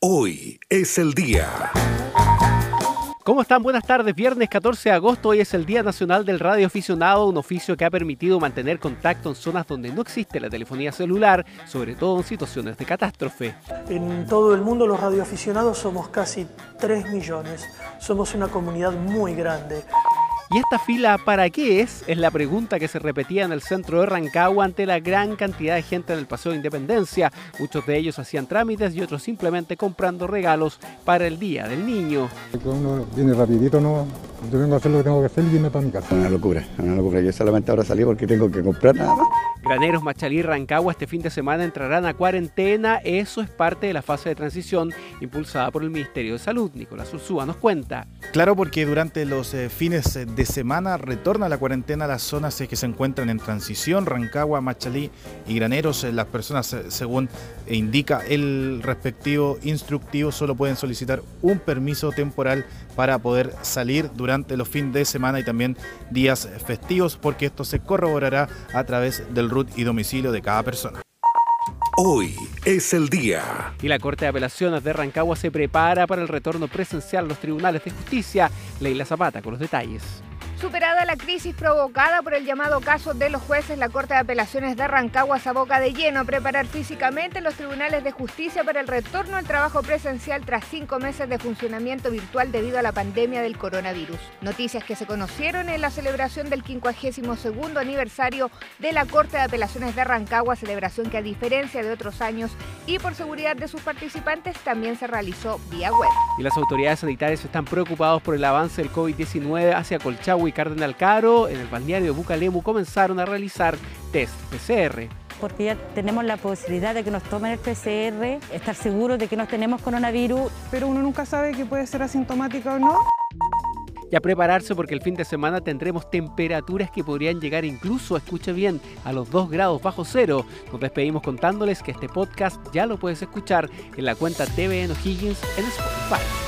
Hoy es el día. ¿Cómo están? Buenas tardes. Viernes 14 de agosto, hoy es el Día Nacional del Radioaficionado, un oficio que ha permitido mantener contacto en zonas donde no existe la telefonía celular, sobre todo en situaciones de catástrofe. En todo el mundo los radioaficionados somos casi 3 millones. Somos una comunidad muy grande. ¿Y esta fila para qué es? Es la pregunta que se repetía en el centro de Rancagua ante la gran cantidad de gente en el Paseo de Independencia. Muchos de ellos hacían trámites y otros simplemente comprando regalos para el Día del Niño. Uno viene rapidito, ¿no? Yo vengo a hacer lo que tengo que hacer y irme para mi casa. Una locura. Yo solamente ahora salí porque tengo que comprar nada más. Graneros, Machalí y Rancagua este fin de semana entrarán a cuarentena. Eso es parte de la fase de transición impulsada por el Ministerio de Salud. Nicolás Urzúa nos cuenta. Claro, porque durante los fines de semana retorna la cuarentena a las zonas que se encuentran en transición. Rancagua, Machalí y Graneros, las personas, según indica el respectivo instructivo, solo pueden solicitar un permiso temporal para poder salir durante los fines de semana y también días festivos, porque esto se corroborará a través del RUT y domicilio de cada persona. Hoy es el día. Y la Corte de Apelaciones de Rancagua se prepara para el retorno presencial a los tribunales de justicia. Leyla Zapata con los detalles. Superada la crisis provocada por el llamado caso de los jueces, la Corte de Apelaciones de Rancagua se aboca de lleno a preparar físicamente los tribunales de justicia para el retorno al trabajo presencial tras 5 meses de funcionamiento virtual debido a la pandemia del coronavirus. Noticias que se conocieron en la celebración del 52º aniversario de la Corte de Apelaciones de Rancagua, celebración que a diferencia de otros años y por seguridad de sus participantes también se realizó vía web. Y las autoridades sanitarias están preocupados por el avance del COVID-19 hacia Colchagua y Cardenal Caro. En el balneario Bucalemu comenzaron a realizar test PCR. Porque ya tenemos la posibilidad de que nos tomen el PCR, estar seguros de que no tenemos coronavirus. Pero uno nunca sabe que puede ser asintomático o no. Y a prepararse porque el fin de semana tendremos temperaturas que podrían llegar incluso, escuche bien, a los 2 grados bajo cero. Nos despedimos contándoles que este podcast ya lo puedes escuchar en la cuenta TVN O'Higgins en Spotify.